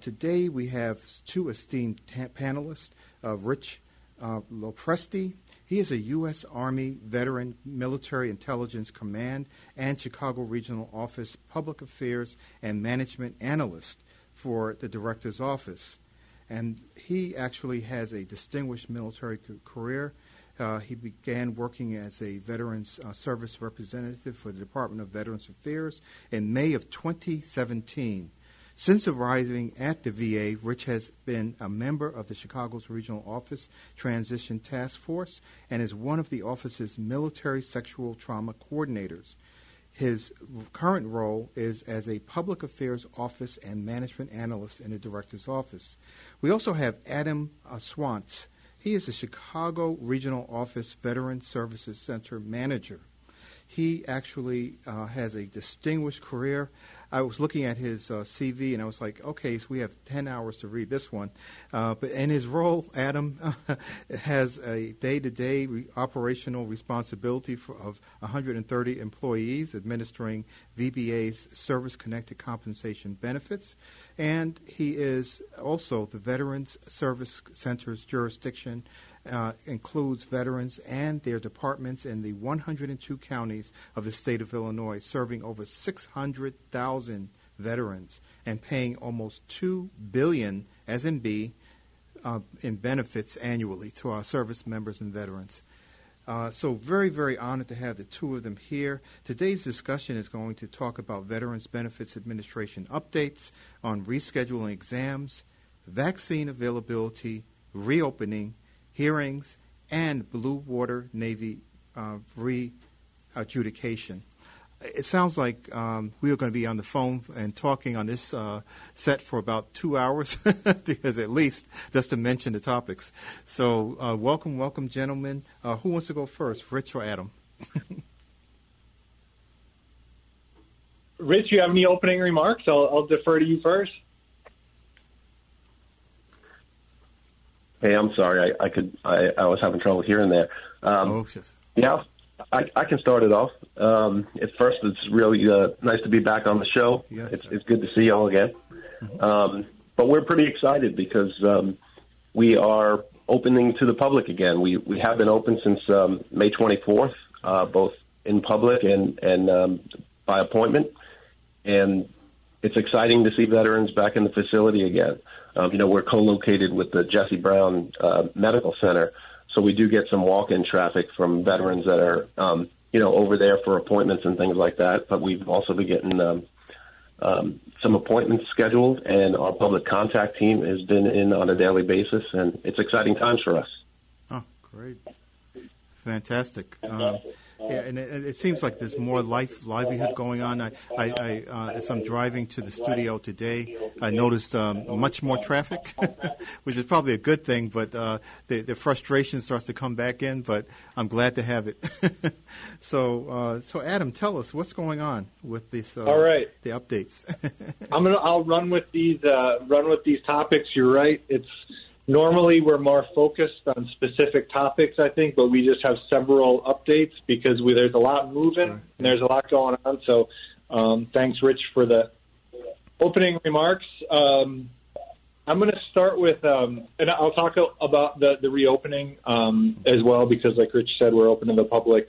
Today we have two esteemed panelists, Rich Lopresti. He is a U.S. Army veteran, Military Intelligence Command, and Chicago Regional Office Public Affairs and Management Analyst for the Director's Office. And he actually has a distinguished military career. He began working as a Veterans Service Representative for the Department of Veterans Affairs in May of 2017. Since arriving at the VA, Rich has been a member of the Chicago's Regional Office Transition Task Force and is one of the office's military sexual trauma coordinators. His current role is as a public affairs office and management analyst in the director's office. We also have Adam Swantz. He is a Chicago Regional Office Veteran Services Center manager. He actually has a distinguished career. I was looking at his CV, and I was like, okay, so we have 10 hours to read this one. But in his role, Adam has a day-to-day operational responsibility of 130 employees administering VBA's service-connected compensation benefits. And he is also the Veterans Service Center's jurisdiction includes veterans and their departments in the 102 counties of the state of Illinois, serving over 600,000 veterans and paying almost $2 billion, as in B, in benefits annually to our service members and veterans. So very, very honored to have the two of them here. Today's discussion is going to talk about Veterans Benefits Administration updates on rescheduling exams, vaccine availability, reopening, hearings, and Blue Water Navy re-adjudication. It sounds like we are going to be on the phone and talking on this set for about 2 hours, because at least just to mention the topics. So welcome, gentlemen. Who wants to go first, Rich or Adam? Rich, you have any opening remarks? I'll defer to you first. Hey, I'm sorry. I was having trouble hearing there. Yeah, I can start it off. At first, it's really nice to be back on the show. Yes, it's good to see you all again. Mm-hmm. But we're pretty excited because we are opening to the public again. We have been open since May 24th, both in public and by appointment. And it's exciting to see veterans back in the facility again. We're co-located with the Jesse Brown Medical Center, so we do get some walk-in traffic from veterans that are, over there for appointments and things like that. But we've also been getting some appointments scheduled, and our public contact team has been in on a daily basis, and it's exciting times for us. Oh, great. Fantastic. And it seems like there's more livelihood going on. As I'm driving to the studio today, I noticed much more traffic, which is probably a good thing, but the frustration starts to come back in, but I'm glad to have it. So Adam, tell us what's going on with this, all right, the updates. I'll run with these topics. You're right. It's normally, we're more focused on specific topics, I think, but we just have several updates because there's a lot moving and there's a lot going on. So thanks, Rich, for the opening remarks. I'm going to start with, and I'll talk about the reopening as well, because like Rich said, we're open to the public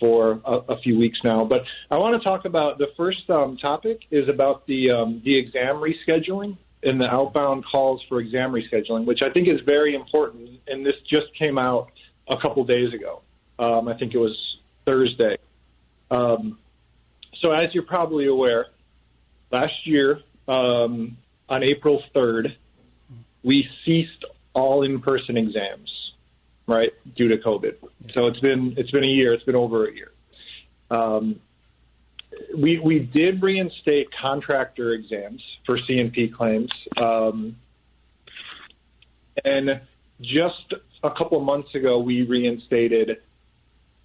for a few weeks now. But I want to talk about the first topic is about the exam rescheduling in the outbound calls for exam rescheduling, which I think is very important. And this just came out a couple days ago. I think it was Thursday. So as you're probably aware, last year on April 3rd, we ceased all in-person exams, right, due to COVID. So it's been over a year. we did reinstate contractor exams for C&P claims. And just a couple months ago, we reinstated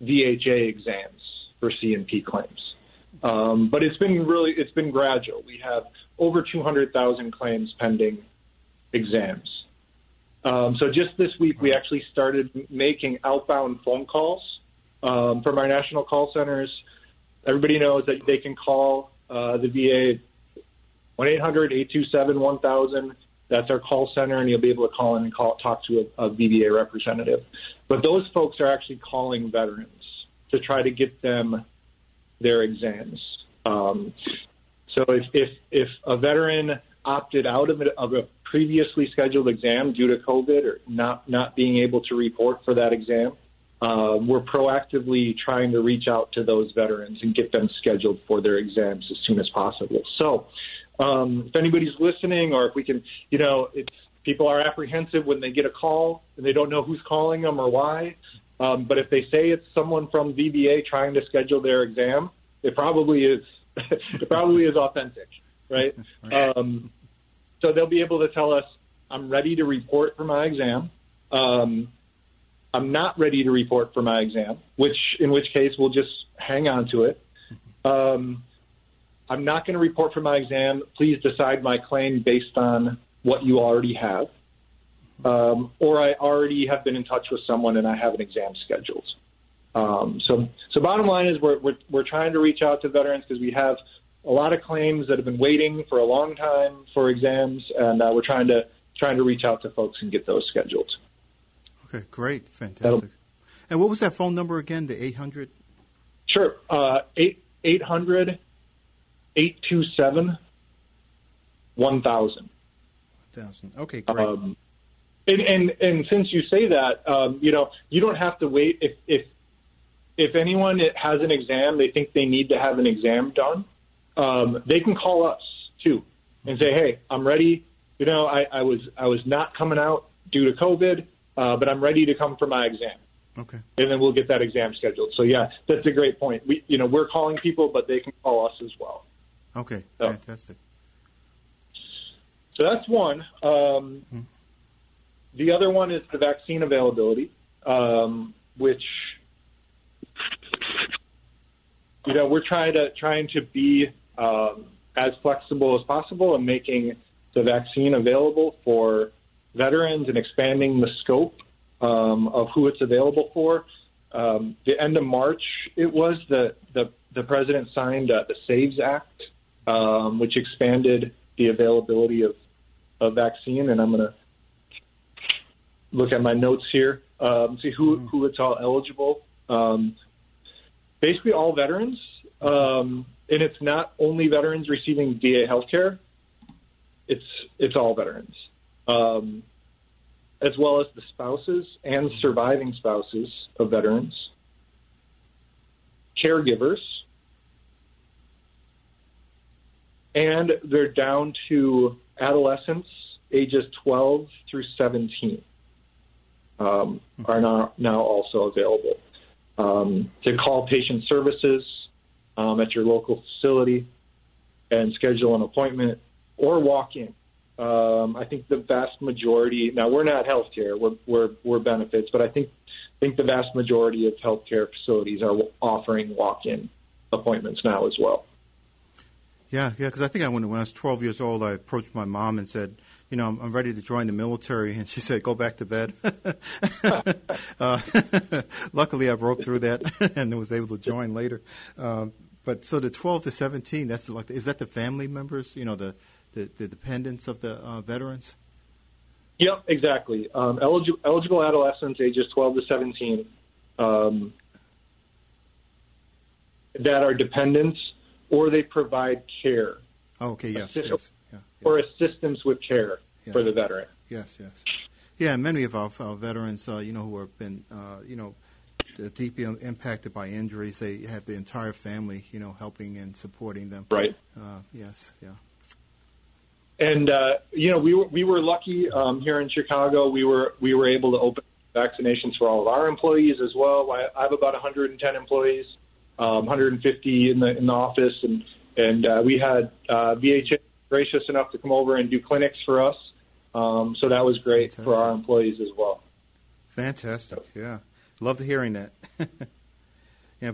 VHA exams for C&P claims. But it's been gradual. We have over 200,000 claims pending exams. So just this week, we actually started making outbound phone calls from our national call centers. Everybody knows that they can call the VA 1-800-827-1000. That's our call center, and you'll be able to call in and talk to a VBA representative. But those folks are actually calling veterans to try to get them their exams. So if a veteran opted out of a previously scheduled exam due to COVID or not being able to report for that exam, we're proactively trying to reach out to those veterans and get them scheduled for their exams as soon as possible. So if anybody's listening, or if we can, people are apprehensive when they get a call and they don't know who's calling them or why. But if they say it's someone from VBA trying to schedule their exam, it probably is. It probably is authentic, right? So they'll be able to tell us, I'm ready to report for my exam. I'm not ready to report for my exam, in which case we'll just hang on to it. I'm not going to report for my exam. Please decide my claim based on what you already have. Or I already have been in touch with someone and I have an exam scheduled. So bottom line is we're trying to reach out to veterans because we have a lot of claims that have been waiting for a long time for exams, and we're trying to reach out to folks and get those scheduled. Okay, great, fantastic. And what was that phone number again? The 800. Sure, 800-827-1000. Okay, great. And since you say that, you don't have to wait. If anyone has an exam, they think they need to have an exam done, they can call us too and say, "Hey, I'm ready. I was not coming out due to COVID, but I'm ready to come for my exam." Okay. And then we'll get that exam scheduled. So yeah, that's a great point. We're calling people, but they can call us as well. Okay. So. Fantastic. So that's one. The other one is the vaccine availability, which we're trying to be as flexible as possible in making the vaccine available for veterans and expanding the scope of who it's available for. The end of March, it was the president signed the SAVES Act, which expanded the availability of vaccine, and I'm going to look at my notes here, see who it's all eligible. Basically all veterans, and it's not only veterans receiving VA healthcare. It's all veterans, as well as the spouses and surviving spouses of veterans, caregivers, and they're down to adolescents ages 12 through 17. Are now also available to call patient services at your local facility and schedule an appointment or walk in. I think the vast majority now we're not healthcare, we're benefits, but I think the vast majority of healthcare facilities are offering walk-in appointments now as well. Yeah, because I think when I was 12 years old, I approached my mom and said, I'm ready to join the military. And she said, go back to bed. Luckily, I broke through that and was able to join later. But so the 12 to 17, is that the family members, the dependents of the veterans? Yep, exactly. Eligible adolescents ages 12 to 17 that are dependents. Or they provide care. Oh, okay, yes. Yeah. Or assistance with care for the veteran. Yes. Yeah, and many of our veterans, who have been, deeply impacted by injuries, they have the entire family, helping and supporting them. Right. Yes. And we were lucky here in Chicago. We were able to open vaccinations for all of our employees as well. I have about 110 employees. 150 in the office, and we had VHA gracious enough to come over and do clinics for us. So that was great. Fantastic. For our employees as well. Fantastic, yeah. Love hearing that. Yeah,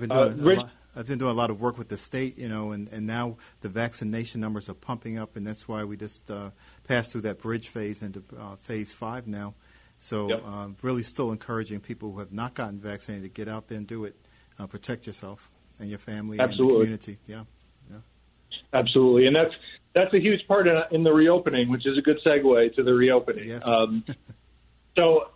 I've been doing a lot of work with the state, and now the vaccination numbers are pumping up, and that's why we just passed through that bridge phase into phase 5 now. So yep. Really still encouraging people who have not gotten vaccinated to get out there and do it. Protect yourself and your family. Absolutely. And the community. Yeah. Absolutely. And that's a huge part in the reopening, which is a good segue to the reopening. Yes. So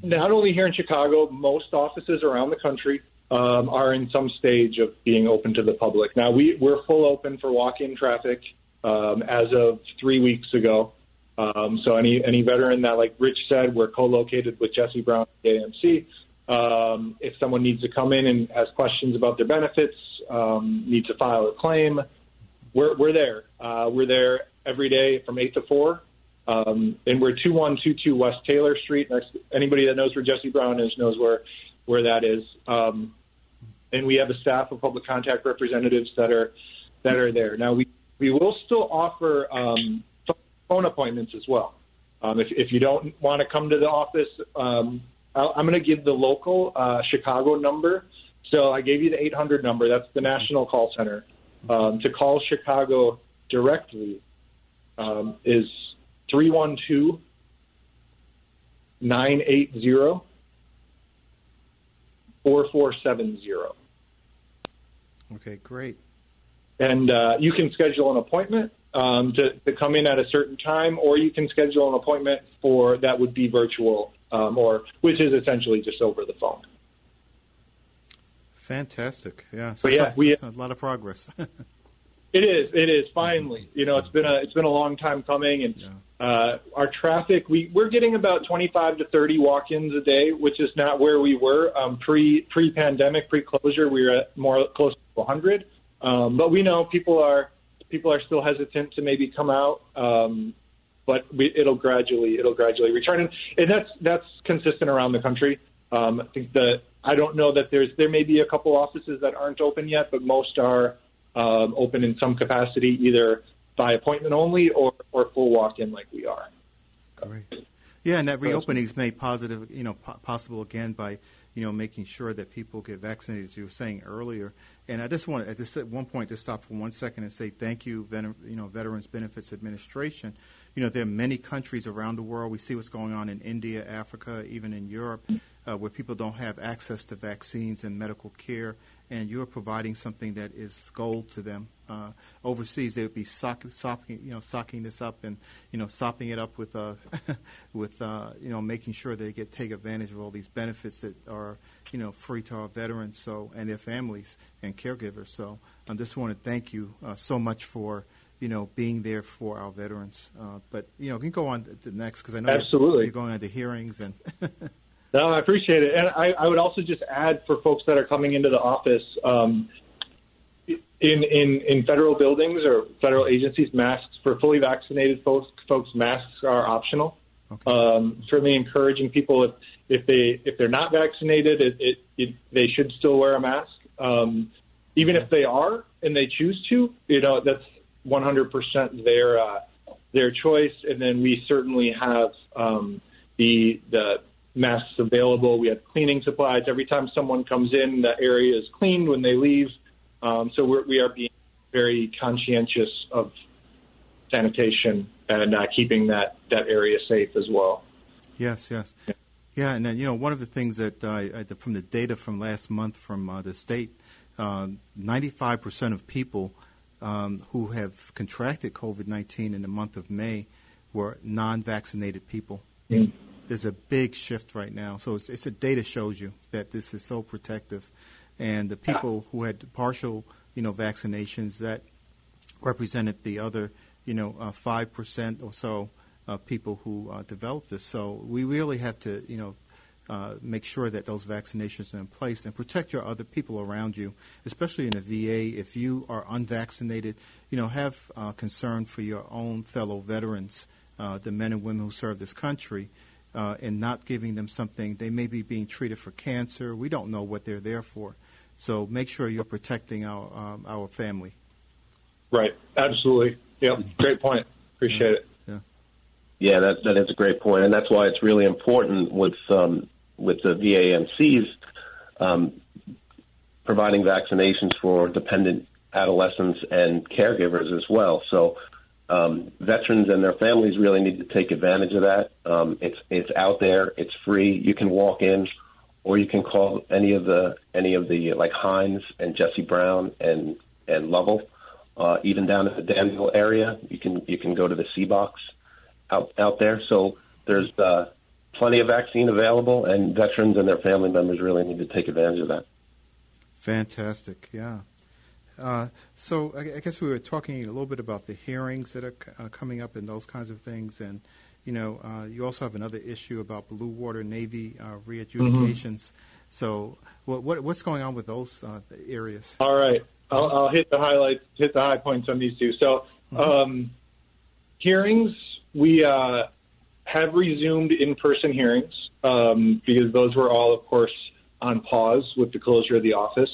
not only here in Chicago, most offices around the country are in some stage of being open to the public. Now, we're full open for walk-in traffic as of 3 weeks ago. So any veteran that, like Rich said, we're co-located with Jesse Brown at AMC. If someone needs to come in and has questions about their benefits, needs to file a claim, we're there. We're there every day from 8 to 4. And we're 2122 West Taylor Street. Anybody that knows where Jesse Brown is knows where that is. And we have a staff of public contact representatives that are there. Now, we will still offer phone appointments as well. If you don't want to come to the office, I'm going to give the local Chicago number. So I gave you the 800 number. That's the national call center. To call Chicago directly is 312-980-4470. Okay, great. And you can schedule an appointment to come in at a certain time, or you can schedule an appointment that would be virtual, or which is essentially just over the phone. Fantastic. Yeah. So yeah, we have a lot of progress. It is finally, it's been a long time coming, and our traffic, we're getting about 25 to 30 walk-ins a day, which is not where we were pre-pandemic, pre-closure. We were at more close to 100, but we know people are still hesitant to maybe come out, but it'll gradually return, and that's consistent around the country. I think I don't know that there may be a couple offices that aren't open yet, but most are open in some capacity, either by appointment only or full walk-in like we are. Great. Yeah, and that reopening is made positive, possible again by, making sure that people get vaccinated, as you were saying earlier. And I just want to, at one point, just stop for 1 second and say thank you, Veterans Benefits Administration. There are many countries around the world. We see what's going on in India, Africa, even in Europe, where people don't have access to vaccines and medical care, and you're providing something that is gold to them. Overseas, they would be socking this up and, sopping it up with, making sure they take advantage of all these benefits that are, free to our veterans and their families and caregivers. So I just want to thank you so much for, being there for our veterans. But, you can go on to the next, because I know you're going on to hearings and – No, I appreciate it. And I would also just add for folks that are coming into the office, in federal buildings or federal agencies, masks for fully vaccinated folks, masks are optional. Okay. Certainly encouraging people if they're not vaccinated, they should still wear a mask. Even if they are and they choose to, that's 100% their choice. And then we certainly have the masks available. We have cleaning supplies. Every time someone comes in, the area is cleaned when they leave. So we are being very conscientious of sanitation and keeping that area safe as well. Yes. Yeah, and then, one of the things that from the data from last month from the state, 95% of people who have contracted COVID-19 in the month of May were non-vaccinated people. Mm. There's a big shift right now. So it's data shows you that this is so protective. And the people who had partial, vaccinations, that represented the other, 5% or so people who developed this. So we really have to, make sure that those vaccinations are in place and protect your other people around you, especially in the VA. If you are unvaccinated, have concern for your own fellow veterans, the men and women who serve this country. And not giving them something. They may be being treated for cancer. We don't know what they're there for. So make sure you're protecting our family. Right. Absolutely. Yep. Great point. Appreciate it. Yeah. Yeah, that is a great point, and that's why it's really important with the VAMCs providing vaccinations for dependent adolescents and caregivers as well. So veterans and their families really need to take advantage of that. It's out there. It's free. You can walk in, or you can call any of the like Hines and Jesse Brown and Lovell. Even down in the Danville area, you can go to the CBOX out there. So there's plenty of vaccine available, and veterans and their family members really need to take advantage of that. Fantastic, yeah. So I guess we were talking a little bit about the hearings that are coming up and those kinds of things, and you also have another issue about Blue Water Navy readjudications. Mm-hmm. So what's going on with those areas? All right. I'll hit the highlights, hit the high points on these two. So hearings, we have resumed in-person hearings because those were all, of course, on pause with the closure of the office.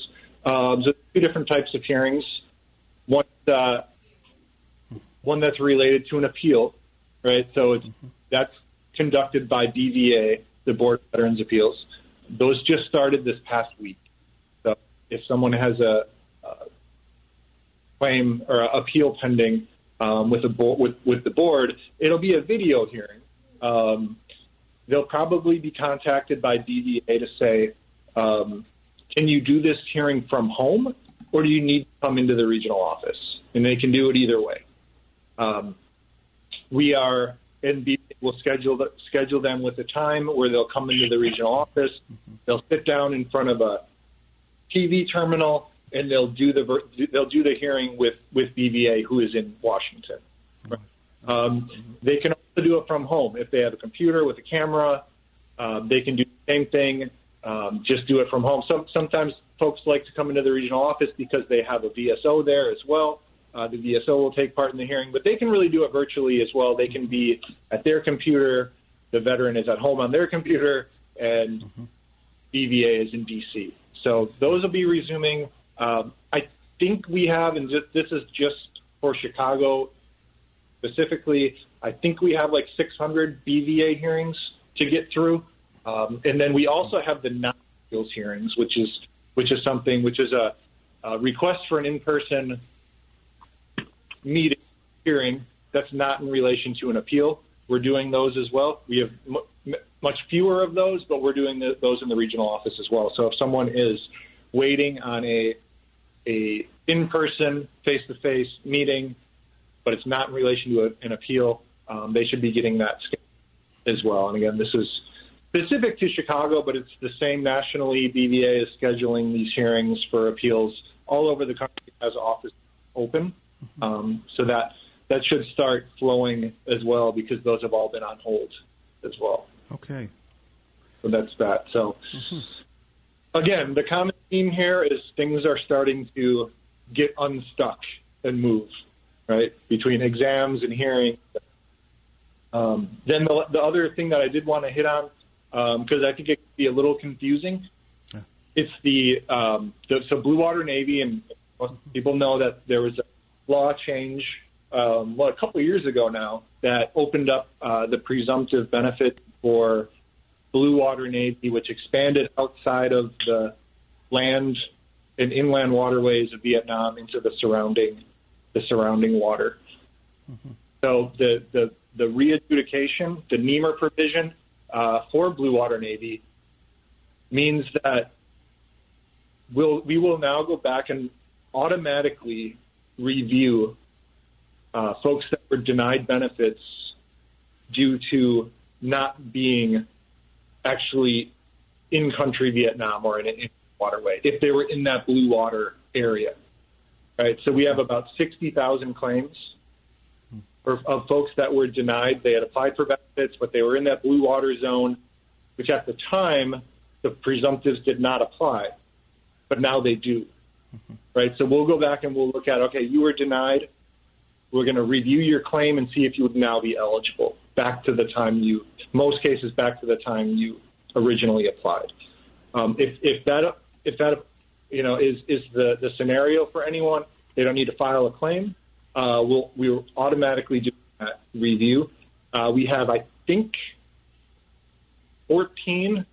So two different types of hearings. One that's related to an appeal, right? So it's that's conducted by DVA, the Board of Veterans Appeals. Those just started this past week. So if someone has a claim or appeal pending with the board, it'll be a video hearing. They'll probably be contacted by DVA to say, can you do this hearing from home, or do you need to come into the regional office? And they can do it either way. We'll schedule them with a time where they'll come into the regional office. They'll sit down in front of a TV terminal, and they'll do the hearing with BVA, who is in Washington. Right? They can also do it from home if they have a computer with a camera. They can do the same thing, just do it from home. Sometimes folks like to come into the regional office because they have a VSO there as well. The VSO will take part in the hearing, but they can really do it virtually as well. They can be at their computer. The veteran is at home on their computer, and BVA is in D.C. So those will be resuming. I think we have, and this is just for Chicago specifically, I think we have like 600 BVA hearings to get through. And then we also have the non-appeals hearings, which is a request for an in-person meeting hearing that's not in relation to an appeal. We're doing those as well. We have much fewer of those, but we're doing those in the regional office as well. So if someone is waiting on a in-person, face-to-face meeting, but it's not in relation to an appeal, they should be getting that scheduled as well. And again, this is specific to Chicago, but it's the same nationally. BVA is scheduling these hearings for appeals all over the country as offices open. So that should start flowing as well, because those have all been on hold as well. Okay. So that's that. So again, the common theme here is things are starting to get unstuck and move, right, between exams and hearings. Then the other thing that I did want to hit on, because I think it could be a little confusing, it's so Blue Water Navy, and most people know that there was a law change a couple of years ago now that opened up the presumptive benefit for Blue Water Navy, which expanded outside of the land and inland waterways of Vietnam into the surrounding water. So the readjudication, the NEMA provision for Blue Water Navy means that we will now go back and automatically review folks that were denied benefits due to not being actually in country Vietnam or in an waterway, if they were in that blue water area. All right, so we have about 60,000 claims of folks that were denied. They had applied for benefits, but they were in that blue water zone, which at the time the presumptives did not apply, but now they do. Right, so we'll go back and we'll look at, okay, you were denied. We're going to review your claim and see if you would now be eligible back to the time you originally applied. If that you know, is the scenario for anyone. They don't need to file a claim. We'll automatically do that review. We have, I think, 14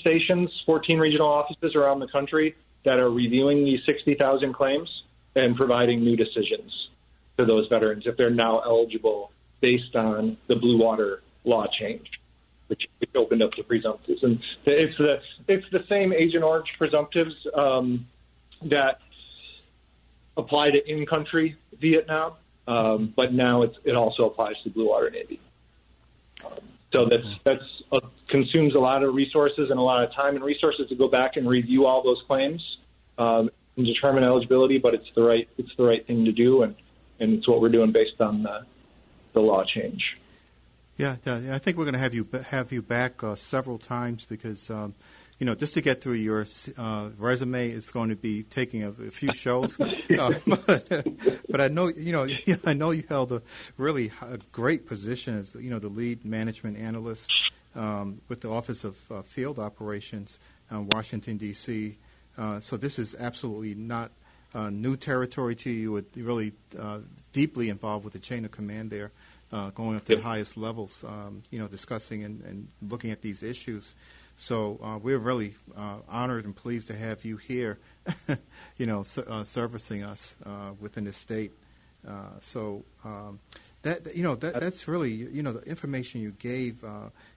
stations, 14 regional offices around the country that are reviewing these 60,000 claims and providing new decisions to those veterans if they're now eligible based on the Blue Water law change, which opened up to presumptives. And it's the same Agent Orange presumptives that apply to in-country Vietnam, but now it also applies to Blue Water Navy. So that's consumes a lot of resources and a lot of time and resources to go back and review all those claims and determine eligibility. But it's the right thing to do, and it's what we're doing based on the law change. Yeah, I think we're going to have you back several times because you know, just to get through your resume is going to be taking a few shows. But I know, you know, you held a really great position as, you know, the lead management analyst with the Office of Field Operations in Washington, D.C. So this is absolutely not new territory to you. You're really deeply involved with the chain of command there, going up to the highest levels, you know, discussing and looking at these issues. So we're really honored and pleased to have you here, you know, servicing us within the state. That, you know, that's really, you know, the information you gave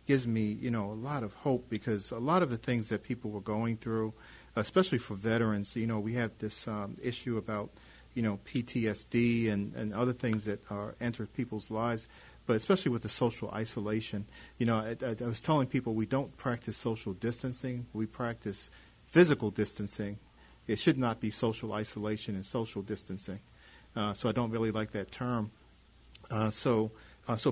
gives me, you know, a lot of hope because a lot of the things that people were going through, especially for veterans, you know, we have this issue about, you know, PTSD and other things that enter people's lives. But especially with the social isolation, you know, I was telling people we don't practice social distancing. We practice physical distancing. It should not be social isolation and social distancing. So I don't really like that term. So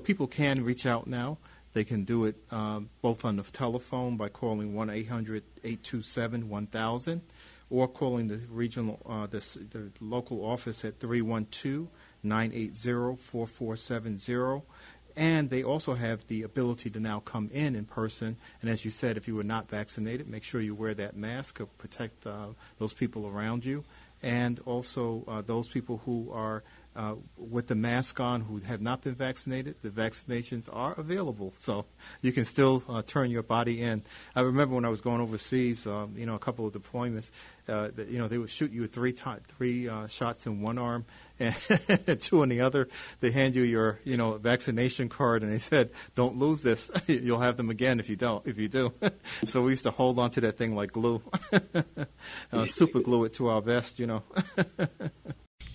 people can reach out now. They can do it both on the telephone by calling 1-800-827-1000 or calling the regional, the local office at 312-980-4470, and they also have the ability to now come in person. And as you said, if you were not vaccinated, make sure you wear that mask to protect those people around you, and also those people who are with the mask on who have not been vaccinated. The vaccinations are available, so you can still turn your body in. I remember when I was going overseas, you know, a couple of deployments, that, you know, they would shoot you three shots in one arm and two in the other. They hand you your, you know, vaccination card, and they said, "Don't lose this. You'll have them again if you do." So we used to hold on to that thing like glue, super glue it to our vest, you know.